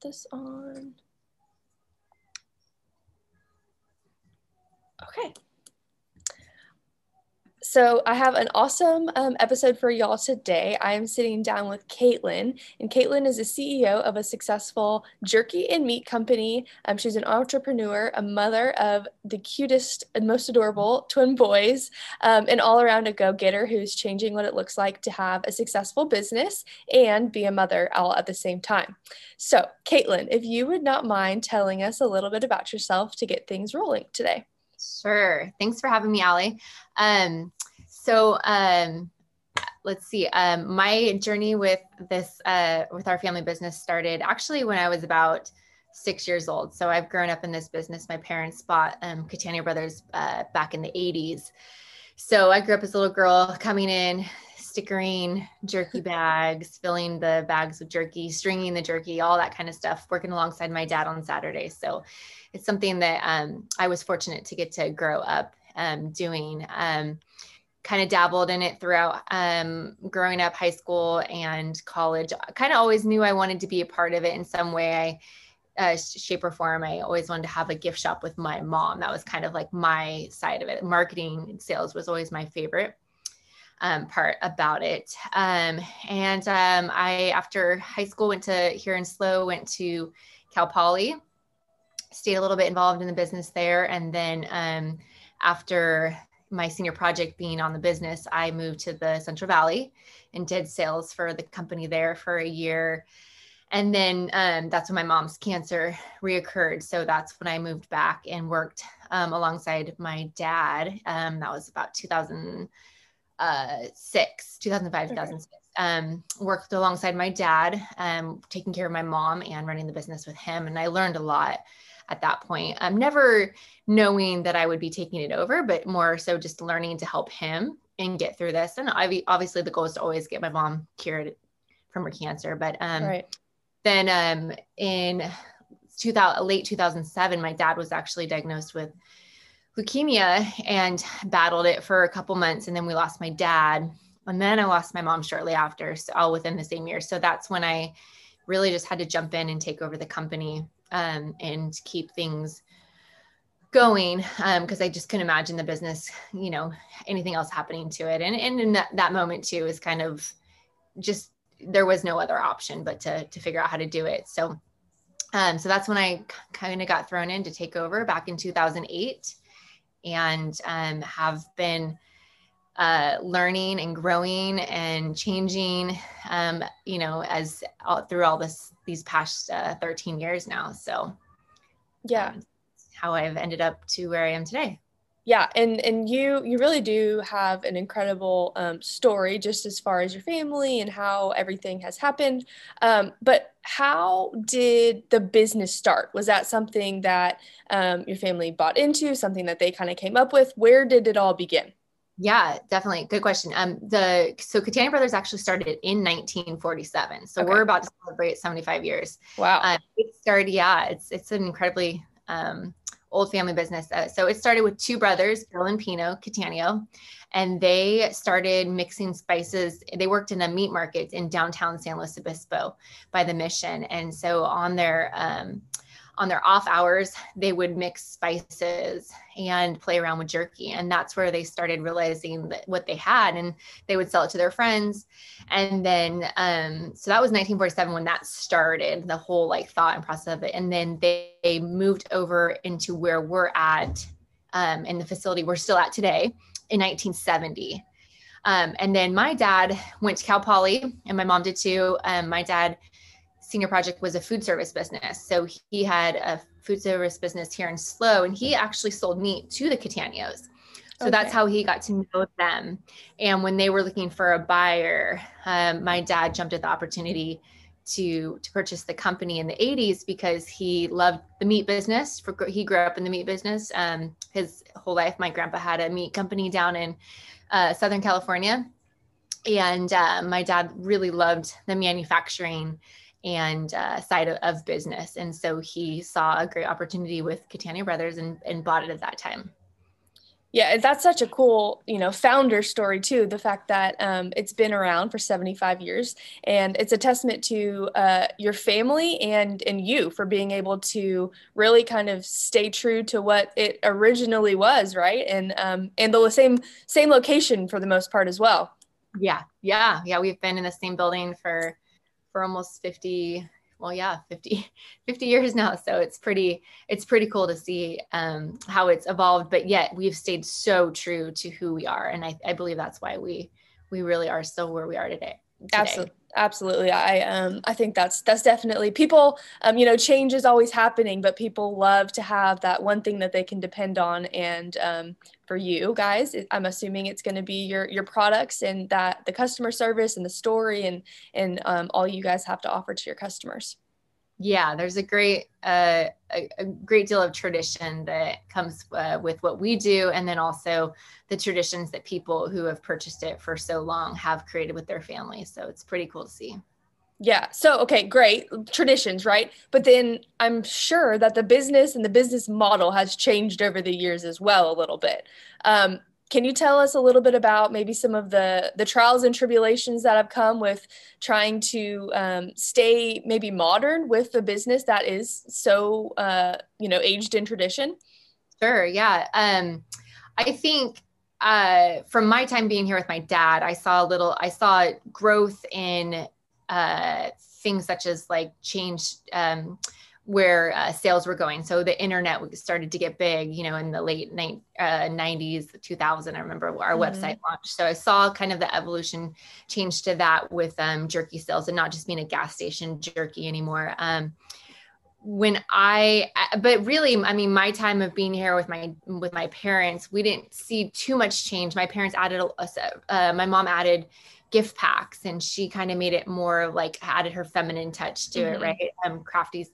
this on. Okay. So I have an awesome episode for y'all today. I am sitting down with Katelyn, and Katelyn is the CEO of a successful jerky and meat company. She's an entrepreneur, a mother of the cutest and most adorable twin boys, and all around a go-getter who's changing what it looks like to have a successful business and be a mother all at the same time. So Katelyn, if you would not mind telling us a little bit about yourself to get things rolling today. Sure. Thanks for having me, Allie. Let's see. My journey with this, with our family business started actually when I was about 6 years old. So I've grown up in this business. My parents bought Cattaneo Brothers back in the 80s. So I grew up as a little girl coming in, stickering jerky bags, filling the bags with jerky, stringing the jerky, all that kind of stuff, working alongside my dad on Saturdays. So it's something that I was fortunate to get to grow up doing. Kind of dabbled in it throughout growing up, high school and college. I kind of always knew I wanted to be a part of it in some way, shape or form. I always wanted to have a gift shop with my mom. That was kind of like my side of it. Marketing and sales was always my favorite part about it. I, after high school, went to here in Slow, went to Cal Poly, stayed a little bit involved in the business there. And then after my senior project being on the business, I moved to the Central Valley and did sales for the company there for a year. And then that's when my mom's cancer reoccurred. So that's when I moved back and worked alongside my dad. That was about 2005, 2006. Worked alongside my dad, taking care of my mom and running the business with him. And I learned a lot at that point. I'm never knowing that I would be taking it over, but more so just learning to help him and get through this. And obviously the goal is to always get my mom cured from her cancer. But then in late 2007, my dad was actually diagnosed with leukemia and battled it for a couple months. And then we lost my dad. And then I lost my mom shortly after, so all within the same year. So that's when I really just had to jump in and take over the company and keep things going, because I just couldn't imagine the business, you know, anything else happening to it. And in that moment too, is kind of just, there was no other option but to figure out how to do it. So, so that's when I kind of got thrown in to take over back in 2008, and have been learning and growing and changing, you know, as through all these past 13 years now. So yeah, how I've ended up to where I am today. Yeah. And you really do have an incredible story just as far as your family and how everything has happened. But how did the business start? Was that something that your family bought into, something that they kind of came up with? Where did it all begin? Yeah, definitely. Good question. So Cattaneo Brothers actually started in 1947. So we're about to celebrate 75 years. Wow. It started, yeah, it's an incredibly old family business. So it started with two brothers, Bill and Pino Cattaneo, and they started mixing spices. They worked in a meat market in downtown San Luis Obispo by the Mission. And so on their off hours, they would mix spices and play around with jerky. And that's where they started realizing that what they had, and they would sell it to their friends. And then, so that was 1947 when that started, the whole like thought and process of it. And then they moved over into where we're at in the facility we're still at today in 1970. And then my dad went to Cal Poly, and my mom did too. My dad senior project was a food service business. So he had a food service business here in Slow, and he actually sold meat to the Cattaneos. So that's how he got to know them. And when they were looking for a buyer, my dad jumped at the opportunity to purchase the company in the 80s because he loved the meat business. He grew up in the meat business his whole life. My grandpa had a meat company down in Southern California. And my dad really loved the manufacturing and side of business. And so he saw a great opportunity with Cattaneo Brothers and bought it at that time. Yeah, that's such a cool, founder story too. The fact that it's been around for 75 years, and it's a testament to your family and you for being able to really kind of stay true to what it originally was, right? And the same location for the most part as well. Yeah. We've been in the same building for almost 50 years now. So it's pretty cool to see how it's evolved, but yet we've stayed so true to who we are. And I believe that's why we really are still where we are today. Absolutely. I think that's definitely people, change is always happening, but people love to have that one thing that they can depend on. And for you guys, I'm assuming it's going to be your products and that the customer service and the story and all you guys have to offer to your customers. Yeah, there's a great deal of tradition that comes with what we do, and then also the traditions that people who have purchased it for so long have created with their families. So it's pretty cool to see. Yeah. So, okay, great traditions, right? But then I'm sure that the business and the business model has changed over the years as well a little bit. Can you tell us a little bit about maybe some of the trials and tribulations that have come with trying to stay maybe modern with the business that is so, aged in tradition? Sure. Yeah. I think from my time being here with my dad, I saw growth in things such as like change, where sales were going. So the internet started to get big, in the late 90s, 2000, I remember our website launched. So I saw kind of the evolution change to that with jerky sales and not just being a gas station jerky anymore. My time of being here with my parents, we didn't see too much change. My parents my mom added gift packs, and she kind of made it more like added her feminine touch to it. Right. Crafty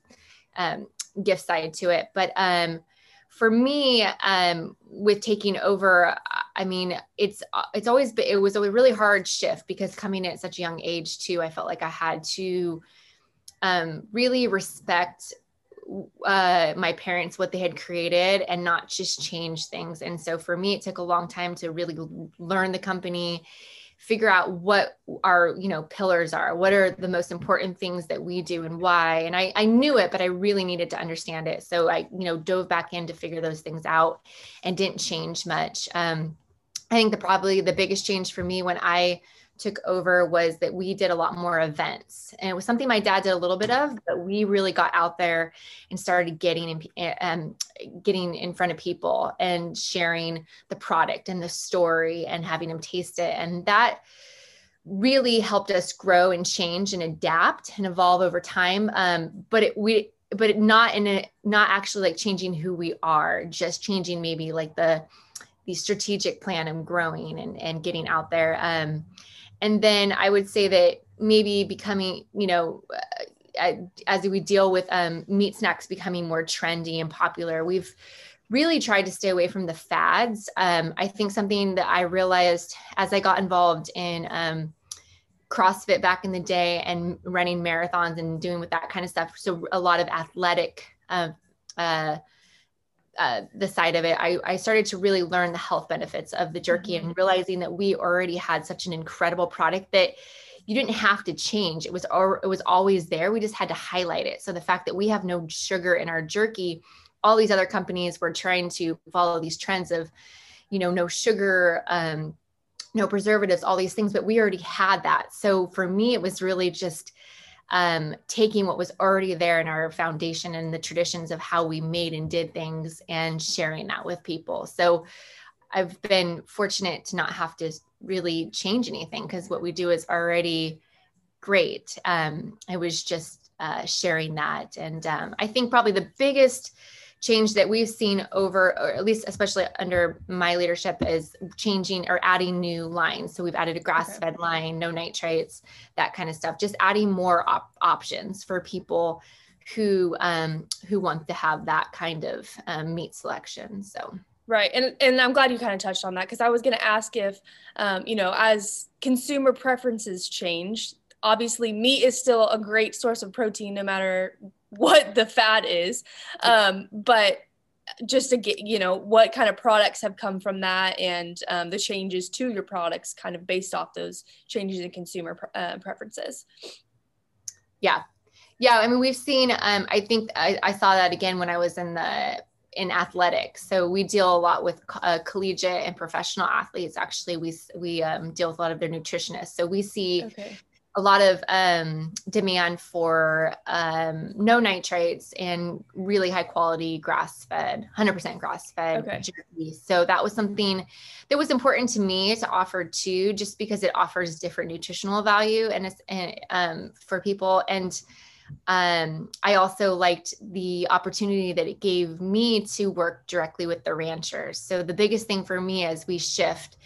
gift side to it. But for me, with taking over, I mean, it was a really hard shift, because coming in at such a young age too, I felt like I had to really respect my parents, what they had created, and not just change things. And so for me, it took a long time to really learn the company, figure out what our, pillars are, what are the most important things that we do and why. And I knew it, but I really needed to understand it. So I, dove back in to figure those things out and didn't change much. I think probably the biggest change for me when I took over was that we did a lot more events, and it was something my dad did a little bit of, but we really got out there and started getting in front of people and sharing the product and the story and having them taste it. And that really helped us grow and change and adapt and evolve over time. But not actually like changing who we are, just changing maybe like the strategic plan and growing and getting out there. And then I would say that maybe becoming, as we deal with meat snacks becoming more trendy and popular, we've really tried to stay away from the fads. I think something that I realized as I got involved in CrossFit back in the day and running marathons and doing with that kind of stuff. So a lot of athletic the side of it, I started to really learn the health benefits of the jerky and realizing that we already had such an incredible product that you didn't have to change. It was always there. We just had to highlight it. So the fact that we have no sugar in our jerky, all these other companies were trying to follow these trends of, no sugar, no preservatives, all these things, but we already had that. So for me, it was really just taking what was already there in our foundation and the traditions of how we made and did things and sharing that with people. So I've been fortunate to not have to really change anything, because what we do is already great. It was just sharing that. And I think probably the biggest change that we've seen over, or at least especially under my leadership, is changing or adding new lines. So we've added a grass-fed line, no nitrates, that kind of stuff, just adding more options for people who want to have that kind of meat selection. So. Right. And I'm glad you kind of touched on that, because I was going to ask if, as consumer preferences change, obviously meat is still a great source of protein no matter what the fad is. But just to get, you know, what kind of products have come from that, and the changes to your products kind of based off those changes in consumer preferences. Yeah. Yeah. I mean, we've seen, I think I saw that again when I was in athletics. So we deal a lot with collegiate and professional athletes. Actually, we deal with a lot of their nutritionists. So we see a lot of demand for no nitrates and really high quality grass-fed, 100% grass-fed jerky. So that was something that was important to me to offer too, just because it offers different nutritional value and it's for people. And I also liked the opportunity that it gave me to work directly with the ranchers. So the biggest thing for me as we shift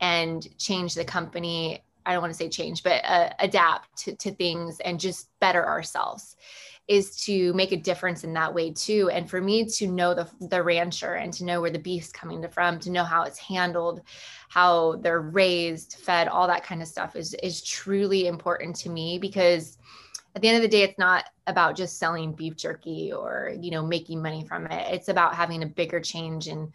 and change the company, I don't want to say change, but adapt to things and just better ourselves, is to make a difference in that way too. And for me to know the rancher and to know where the beef's coming from, to know how it's handled, how they're raised, fed, all that kind of stuff is truly important to me, because at the end of the day, it's not about just selling beef jerky or, you know, making money from it. It's about having a bigger change in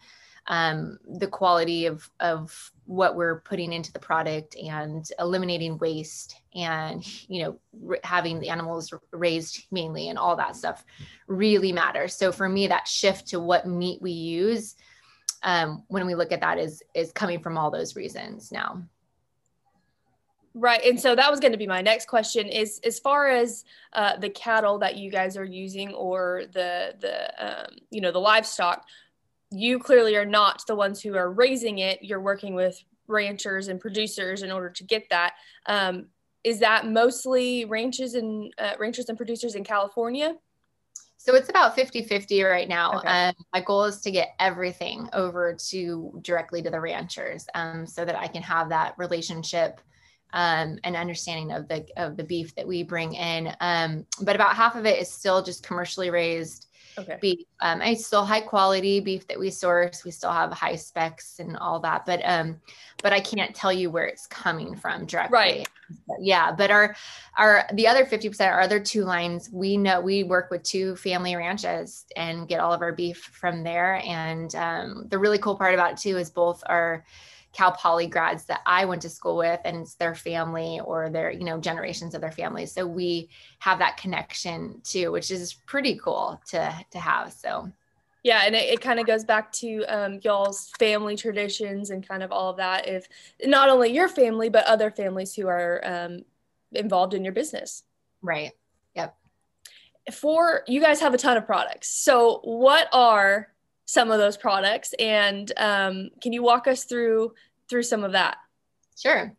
the quality of what we're putting into the product and eliminating waste and, you know, having the animals raised humanely, and all that stuff really matters. So for me, that shift to what meat we use when we look at that is coming from all those reasons now. Right. And so that was going to be my next question, is as far as the cattle that you guys are using, or the you know, the livestock, you clearly are not the ones who are raising it. You're working with ranchers and producers in order to get that. Is that mostly ranchers and producers in California? So it's about 50-50 right now. My goal is to get everything over directly to the ranchers, so that I can have that relationship and understanding of the beef that we bring in. But about half of it is still just commercially raised beef. It's still high quality beef that we source. We still have high specs and all that, but I can't tell you where it's coming from directly. Right. Yeah. But the other 50%, our other two lines, we work with two family ranches and get all of our beef from there. And, the really cool part about it too, is both our Cal Poly grads that I went to school with, and it's their family or their, you know, generations of their families. So we have that connection too, which is pretty cool to have. So yeah, and it kind of goes back to y'all's family traditions and kind of all of that, if not only your family, but other families who are involved in your business. Right. Yep. You guys have a ton of products. So what are some of those products, and can you walk us through some of that? Sure.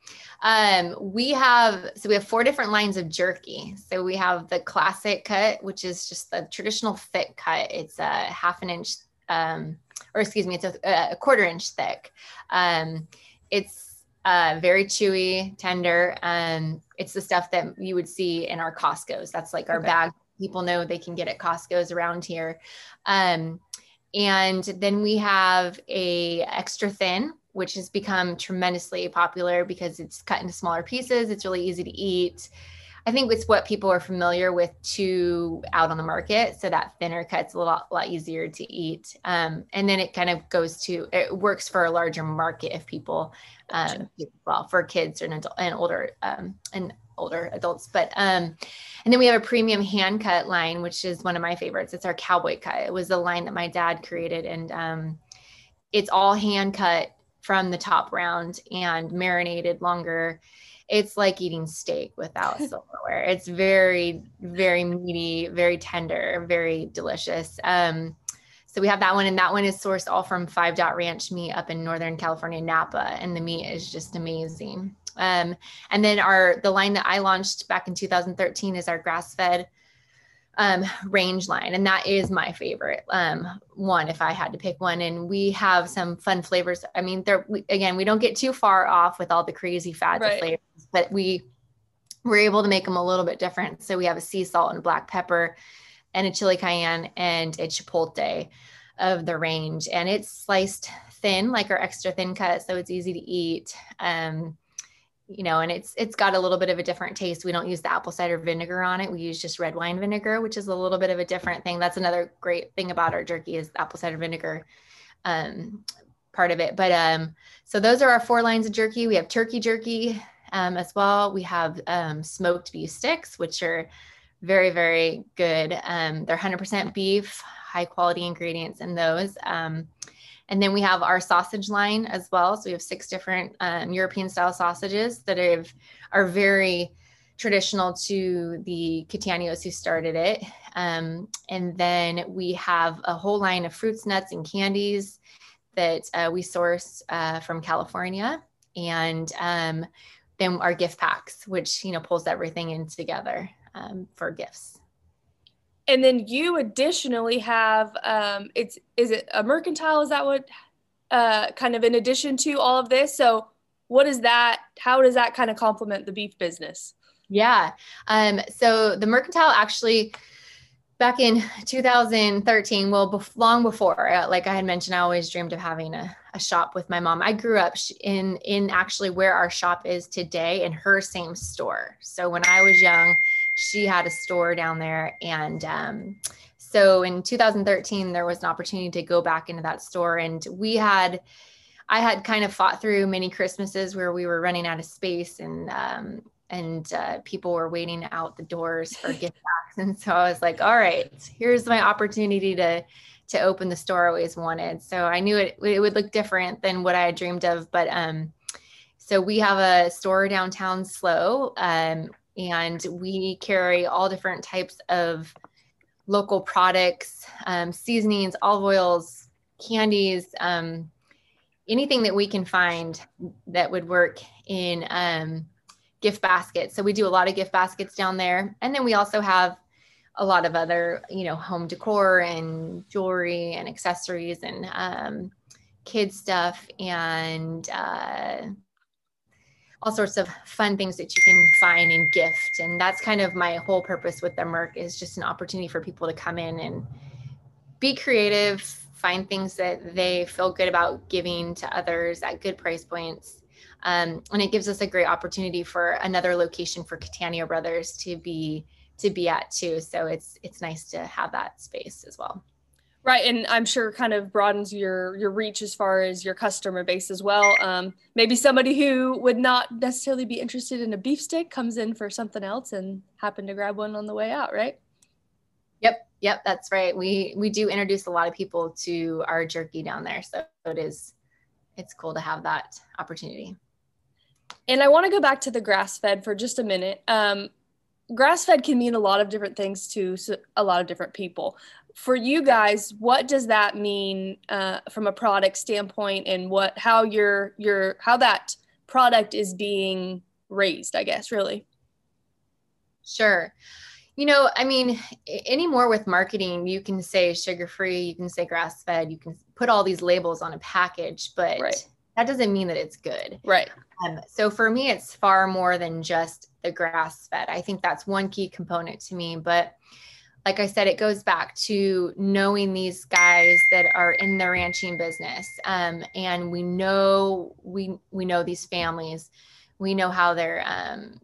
We have four different lines of jerky. So we have the classic cut, which is just the traditional thick cut. It's a half an inch, it's a quarter inch thick. It's very chewy, tender. It's the stuff that you would see in our Costco's. That's like our bag. People know they can get at Costco's around here. And then we have a extra thin, which has become tremendously popular because it's cut into smaller pieces. It's really easy to eat. I think it's what people are familiar with too out on the market. So that thinner cut's a lot easier to eat. And then it kind of it works for a larger market if people, well, for kids and older adults. But, and then we have a premium hand cut line, which is one of my favorites. It's our cowboy cut. It was a line that my dad created, and it's all hand cut from the top round and marinated longer. It's like eating steak without silverware. It's very, very meaty, very tender, very delicious. So we have that one, and that one is sourced all from 5 Dot Ranch meat up in Northern California, Napa, and the meat is just amazing. And then the line that I launched back in 2013 is our grass-fed range line, and that is my favorite one if I had to pick one. And we have some fun flavors. I mean, we don't get too far off with all the crazy fads of flavors, but we're able to make them a little bit different. So we have a sea salt and black pepper and a chili cayenne and a chipotle of the range, and it's sliced thin like our extra thin cut, so it's easy to eat. you know, and it's got a little bit of a different taste. We don't use the apple cider vinegar on it. We use just red wine vinegar, which is a little bit of a different thing. That's another great thing about our jerky is apple cider vinegar part of it. But so those are our 4 lines of jerky. We have turkey jerky as well. We have smoked beef sticks, which are very, very good. They're 100% beef, high quality ingredients in those. And then we have our sausage line as well. So we have 6 different European style sausages that are very traditional to the Cattaneos who started it. And then we have a whole line of fruits, nuts, and candies that we source from California. And then our gift packs, which, you know, pulls everything in together for gifts. And then you additionally have, is it a mercantile? Is that what, kind of in addition to all of this? So what is that, how does that kind of complement the beef business? Yeah. So the mercantile actually back in 2013, well, long before, like I had mentioned, I always dreamed of having a shop with my mom. I grew up in actually where our shop is today in her same store. So when I was young, she had a store down there. And so in 2013, there was an opportunity to go back into that store. And I had kind of fought through many Christmases where we were running out of space and people were waiting out the doors for gift packs. And so I was like, all right, here's my opportunity to open the store I always wanted. So I knew it would look different than what I had dreamed of. But so we have a store downtown Slow, and we carry all different types of local products, seasonings, olive oils, candies, anything that we can find that would work in gift baskets. So we do a lot of gift baskets down there. And then we also have a lot of other, you know, home decor and jewelry and accessories and kids stuff and all sorts of fun things that you can find and gift. And that's kind of my whole purpose with the Merc is just an opportunity for people to come in and be creative, find things that they feel good about giving to others at good price points. And it gives us a great opportunity for another location for Cattaneo Brothers to be at too. So it's nice to have that space as well. Right. And I'm sure kind of broadens your reach as far as your customer base as well. Maybe somebody who would not necessarily be interested in a beef stick comes in for something else and happen to grab one on the way out, right? Yep. That's right. We do introduce a lot of people to our jerky down there. So it's cool to have that opportunity. And I want to go back to the grass-fed for just a minute. Grass-fed can mean a lot of different things to a lot of different people. For you guys, what does that mean from a product standpoint, and how that product is being raised, I guess, really? Sure. You know, I mean, anymore with marketing, you can say sugar-free, you can say grass-fed, you can put all these labels on a package, but right. That doesn't mean that it's good. Right. So for me, it's far more than just the grass-fed. I think that's one key component to me, but like I said, it goes back to knowing these guys that are in the ranching business. And we know these families, we know how they're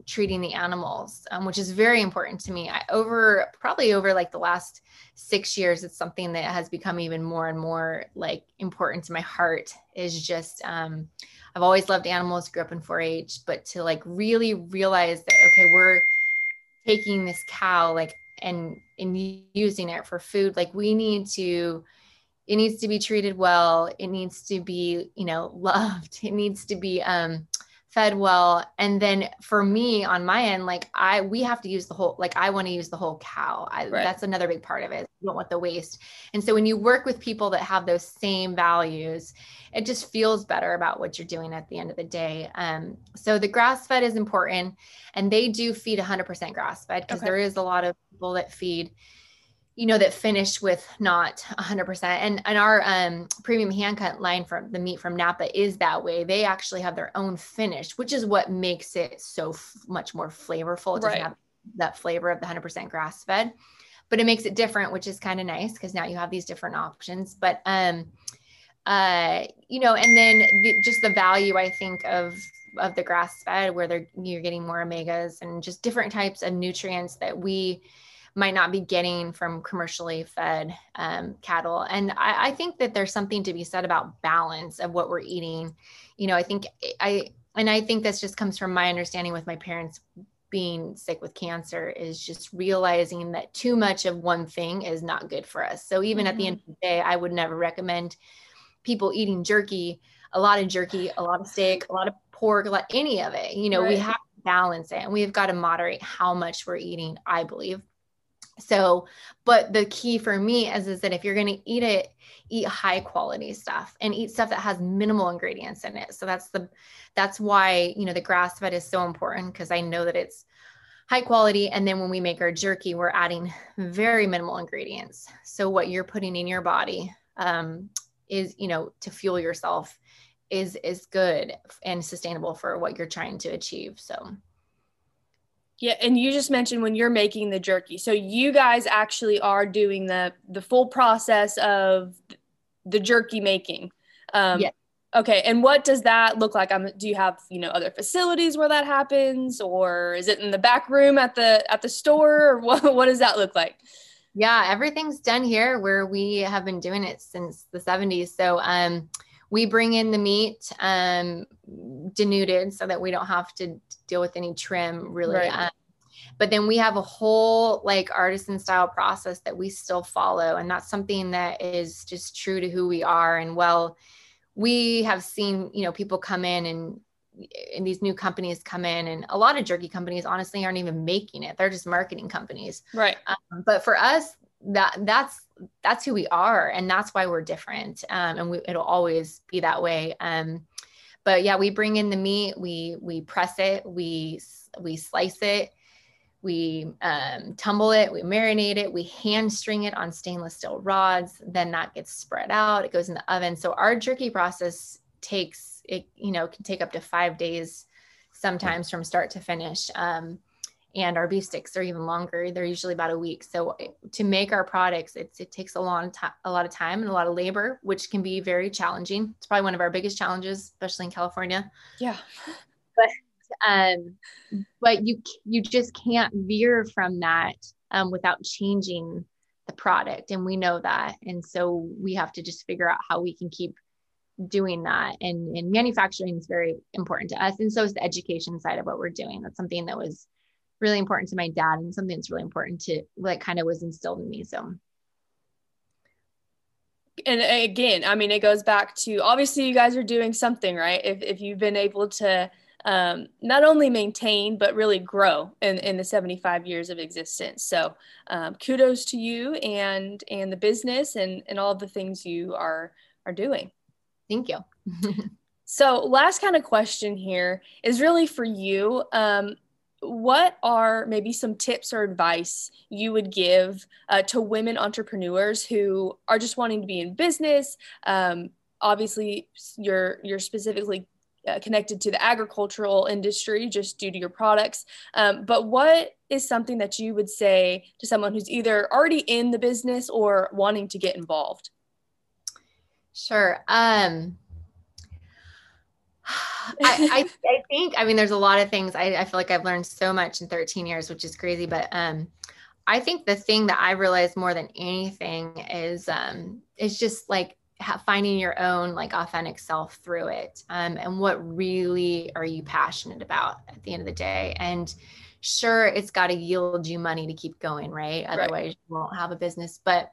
treating the animals, which is very important to me. Probably over like the last 6 years, it's something that has become even more and more like important to my heart is just, I've always loved animals, grew up in 4-H, but to like really realize that, okay, we're taking this cow, like, and using it for food, like it needs to be treated well. It needs to be, you know, loved. It needs to be fed well. And then for me on my end, like we have to use I want to use the whole cow. Right. That's another big part of it. You don't want the waste. And so when you work with people that have those same values, it just feels better about what you're doing at the end of the day. So the grass fed is important, and they do feed 100% grass fed because there is a lot of people that feed, you know, that finish with not 100%. And our premium hand cut line from the meat from Napa is that way. They actually have their own finish, which is what makes it so much more flavorful. It doesn't have that flavor of the 100% grass fed, but it makes it different, which is kind of nice because now you have these different options. But you know, and then just the value I think of of the grass fed, where you're getting more omegas and just different types of nutrients that we might not be getting from commercially fed cattle. And I think that there's something to be said about balance of what we're eating. You know, I think this just comes from my understanding with my parents being sick with cancer, is just realizing that too much of one thing is not good for us. So even at the end of the day, I would never recommend people eating jerky, a lot of steak, a lot of pork, any of it. You know, right. We have to balance it, and we've got to moderate how much we're eating, I believe. So, but the key for me is that if you're going to eat high quality stuff and eat stuff that has minimal ingredients in it. So that's why, you know, the grass fed is so important, because I know that it's high quality. And then when we make our jerky, we're adding very minimal ingredients. So what you're putting in your body, is, you know, to fuel yourself is good and sustainable for what you're trying to achieve. So. Yeah. And you just mentioned when you're making the jerky, so you guys actually are doing the full process of the jerky making. Yes. Okay. And what does that look like? Do you have, you know, other facilities where that happens, or is it in the back room at the store, or what does that look like? Yeah. Everything's done here, where we have been doing it since the 70s. So, we bring in the meat denuded so that we don't have to deal with any trim, really. Right. But then we have a whole artisan style process that we still follow. And that's something that is just true to who we are. And we have seen, you know, people come in and these new companies come in, and a lot of jerky companies honestly aren't even making it. They're just marketing companies. Right. But for us, that's who we are. And that's why we're different. And it'll always be that way. But yeah, we bring in the meat, we press it, we slice it, we tumble it, we marinate it, we hand string it on stainless steel rods. Then that gets spread out. It goes in the oven. So our jerky process can take up to 5 days, sometimes from start to finish. And our beef sticks are even longer. They're usually about a week. So to make our products, it takes a lot of time and a lot of labor, which can be very challenging. It's probably one of our biggest challenges, especially in California. Yeah. But you just can't veer from that without changing the product. And we know that. And so we have to just figure out how we can keep doing that. And manufacturing is very important to us. And so is the education side of what we're doing. That's something that was really important to my dad, and something that's really important to kind of was instilled in me. So. And again, I mean, it goes back to, obviously you guys are doing something, right? If you've been able to not only maintain, but really grow in the 75 years of existence. So kudos to you and the business and all the things you are doing. Thank you. So last kind of question here is really for you. What are maybe some tips or advice you would give to women entrepreneurs who are just wanting to be in business? Obviously, you're specifically connected to the agricultural industry just due to your products. But what is something that you would say to someone who's either already in the business or wanting to get involved? Sure. I think, I mean, there's a lot of things. I feel like I've learned so much in 13 years, which is crazy. But I think the thing that I realized more than anything is it's just finding your own authentic self through it. And what really are you passionate about at the end of the day? And sure, it's got to yield you money to keep going, right? Otherwise, you won't have a business. But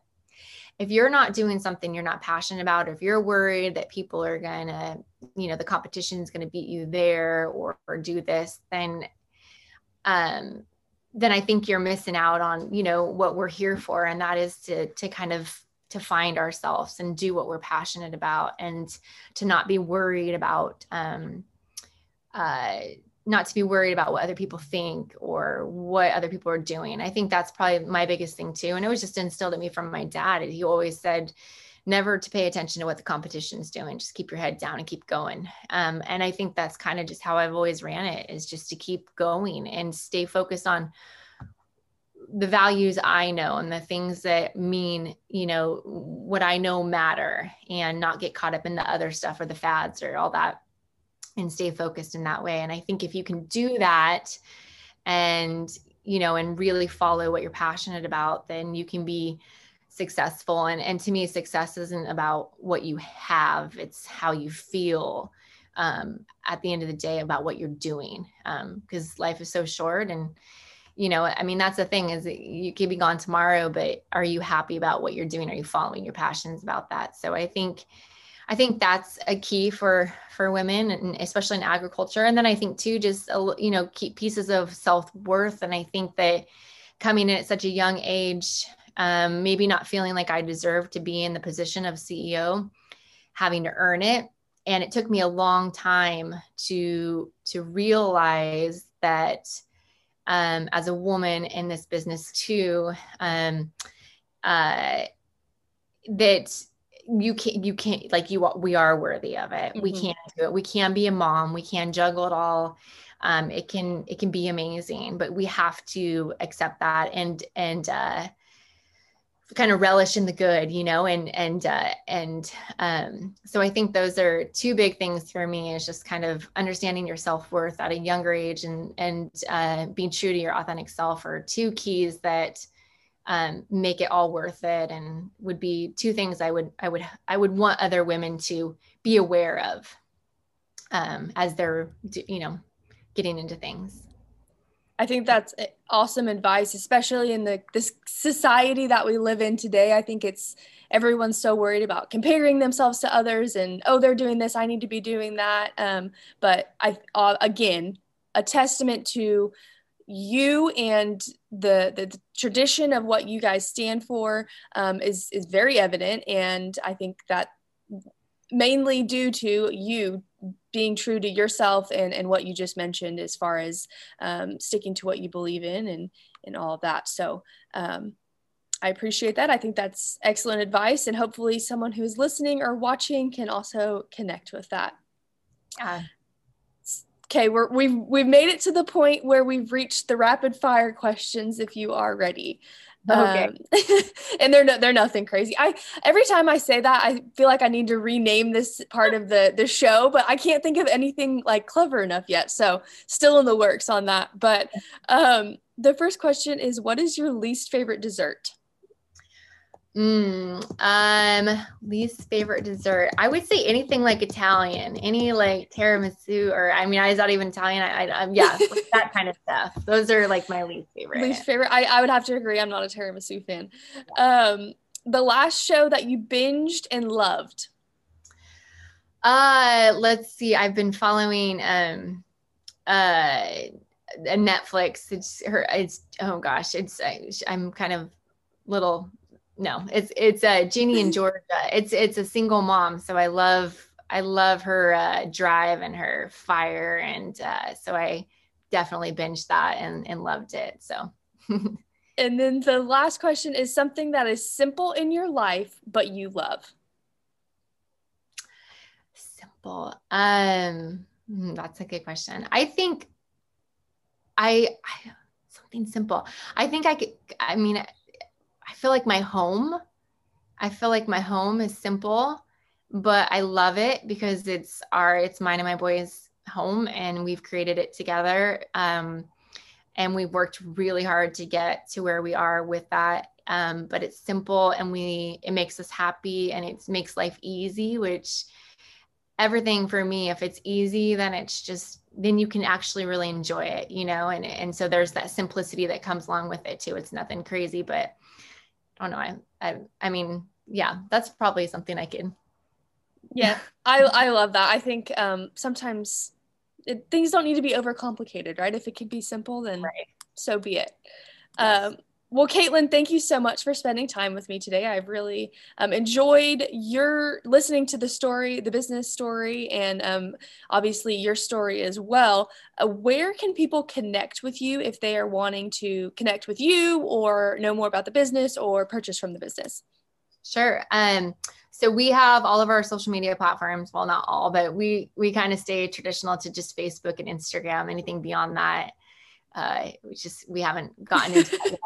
if you're not doing something you're not passionate about, or if you're worried that people are going to, you know, the competition is going to beat you there or do this, then I think you're missing out on, you know, what we're here for. And that is to find ourselves and do what we're passionate about, and to not be worried about, not to be worried about what other people think or what other people are doing. I think that's probably my biggest thing too. And it was just instilled in me from my dad. He always said never to pay attention to what the competition's doing. Just keep your head down and keep going. And I think that's kind of just how I've always ran it, is just to keep going and stay focused on the values I know and the things that mean, you know, what I know matter, and not get caught up in the other stuff or the fads or all that. and stay focused in that way. And I think if you can do that and really follow what you're passionate about, then you can be successful. And to me, success isn't about what you have, it's how you feel at the end of the day about what you're doing. Because life is so short, and, that's the thing, is you could be gone tomorrow, but are you happy about what you're doing? Are you following your passions about that? So I think that's a key for women, and especially in agriculture. And then I think too, just, keep pieces of self-worth. And I think that coming in at such a young age, maybe not feeling like I deserve to be in the position of CEO, having to earn it. And it took me a long time to realize that, as a woman in this business too, that you can't we are worthy of it. Mm-hmm. We can do it. We can be a mom. We can juggle it all. It can be amazing, but we have to accept that and kind of relish in the good, so I think those are two big things for me, is just kind of understanding your self-worth at a younger age and being true to your authentic self are two keys that make it all worth it, and would be two things I would want other women to be aware of as they're getting into things. I think that's awesome advice, especially in this society that we live in today. I think everyone's so worried about comparing themselves to others, and, oh, they're doing this, I need to be doing that. But again, a testament to you and the tradition of what you guys stand for is very evident. And I think that mainly due to you being true to yourself and what you just mentioned, as far as sticking to what you believe in and all of that. So I appreciate that. I think that's excellent advice, and hopefully someone who is listening or watching can also connect with that. Okay, we've made it to the point where we've reached the rapid fire questions, if you are ready. Okay. And they're nothing crazy. Every time I say that, I feel like I need to rename this part of the show, but I can't think of anything clever enough yet. So still in the works on that. But the first question is, what is your least favorite dessert? Least favorite dessert. I would say anything Italian, any tiramisu, or is that even Italian? Yeah, that kind of stuff. Those are my least favorite. Least favorite. I would have to agree. I'm not a tiramisu fan. The last show that you binged and loved. Let's see. I've been following Netflix. Ginny in Georgia. It's a single mom. So I love her drive and her fire. And so I definitely binged that and loved it. So. And then the last question is something that is simple in your life, but you love. Simple. That's a good question. I think something simple. I feel like my home is simple, but I love it because it's mine and my boy's home, and we've created it together. And we worked really hard to get to where we are with that. But it's simple, and it makes us happy, and it makes life easy, which everything for me, if it's easy, then then you can actually really enjoy it, and so there's that simplicity that comes along with it too. It's nothing crazy, but I don't know. Yeah, that's probably something I can. Yeah, I love that. I think sometimes things don't need to be overcomplicated, right? If it could be simple, then so be it. Yes. Well, Katelyn, thank you so much for spending time with me today. I've really enjoyed your listening to the business story, and obviously your story as well. Where can people connect with you if they are wanting to connect with you or know more about the business or purchase from the business? Sure. So we have all of our social media platforms. Well, not all, but we kind of stay traditional to just Facebook and Instagram. Anything beyond that, we haven't gotten into that yet.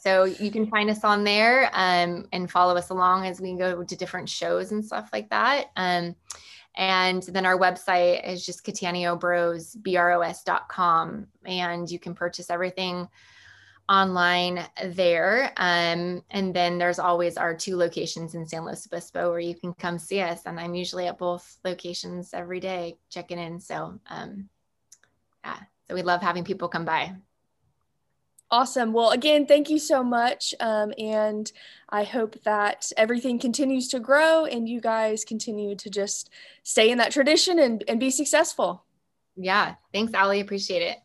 So you can find us on there and follow us along as we go to different shows and stuff like that. And then our website is just CattaneoBros.com, and you can purchase everything online there. And then there's always our two locations in San Luis Obispo where you can come see us. And I'm usually at both locations every day checking in. So yeah, so we love having people come by. Awesome. Well, again, thank you so much. And I hope that everything continues to grow and you guys continue to just stay in that tradition and be successful. Yeah. Thanks, Allie. Appreciate it.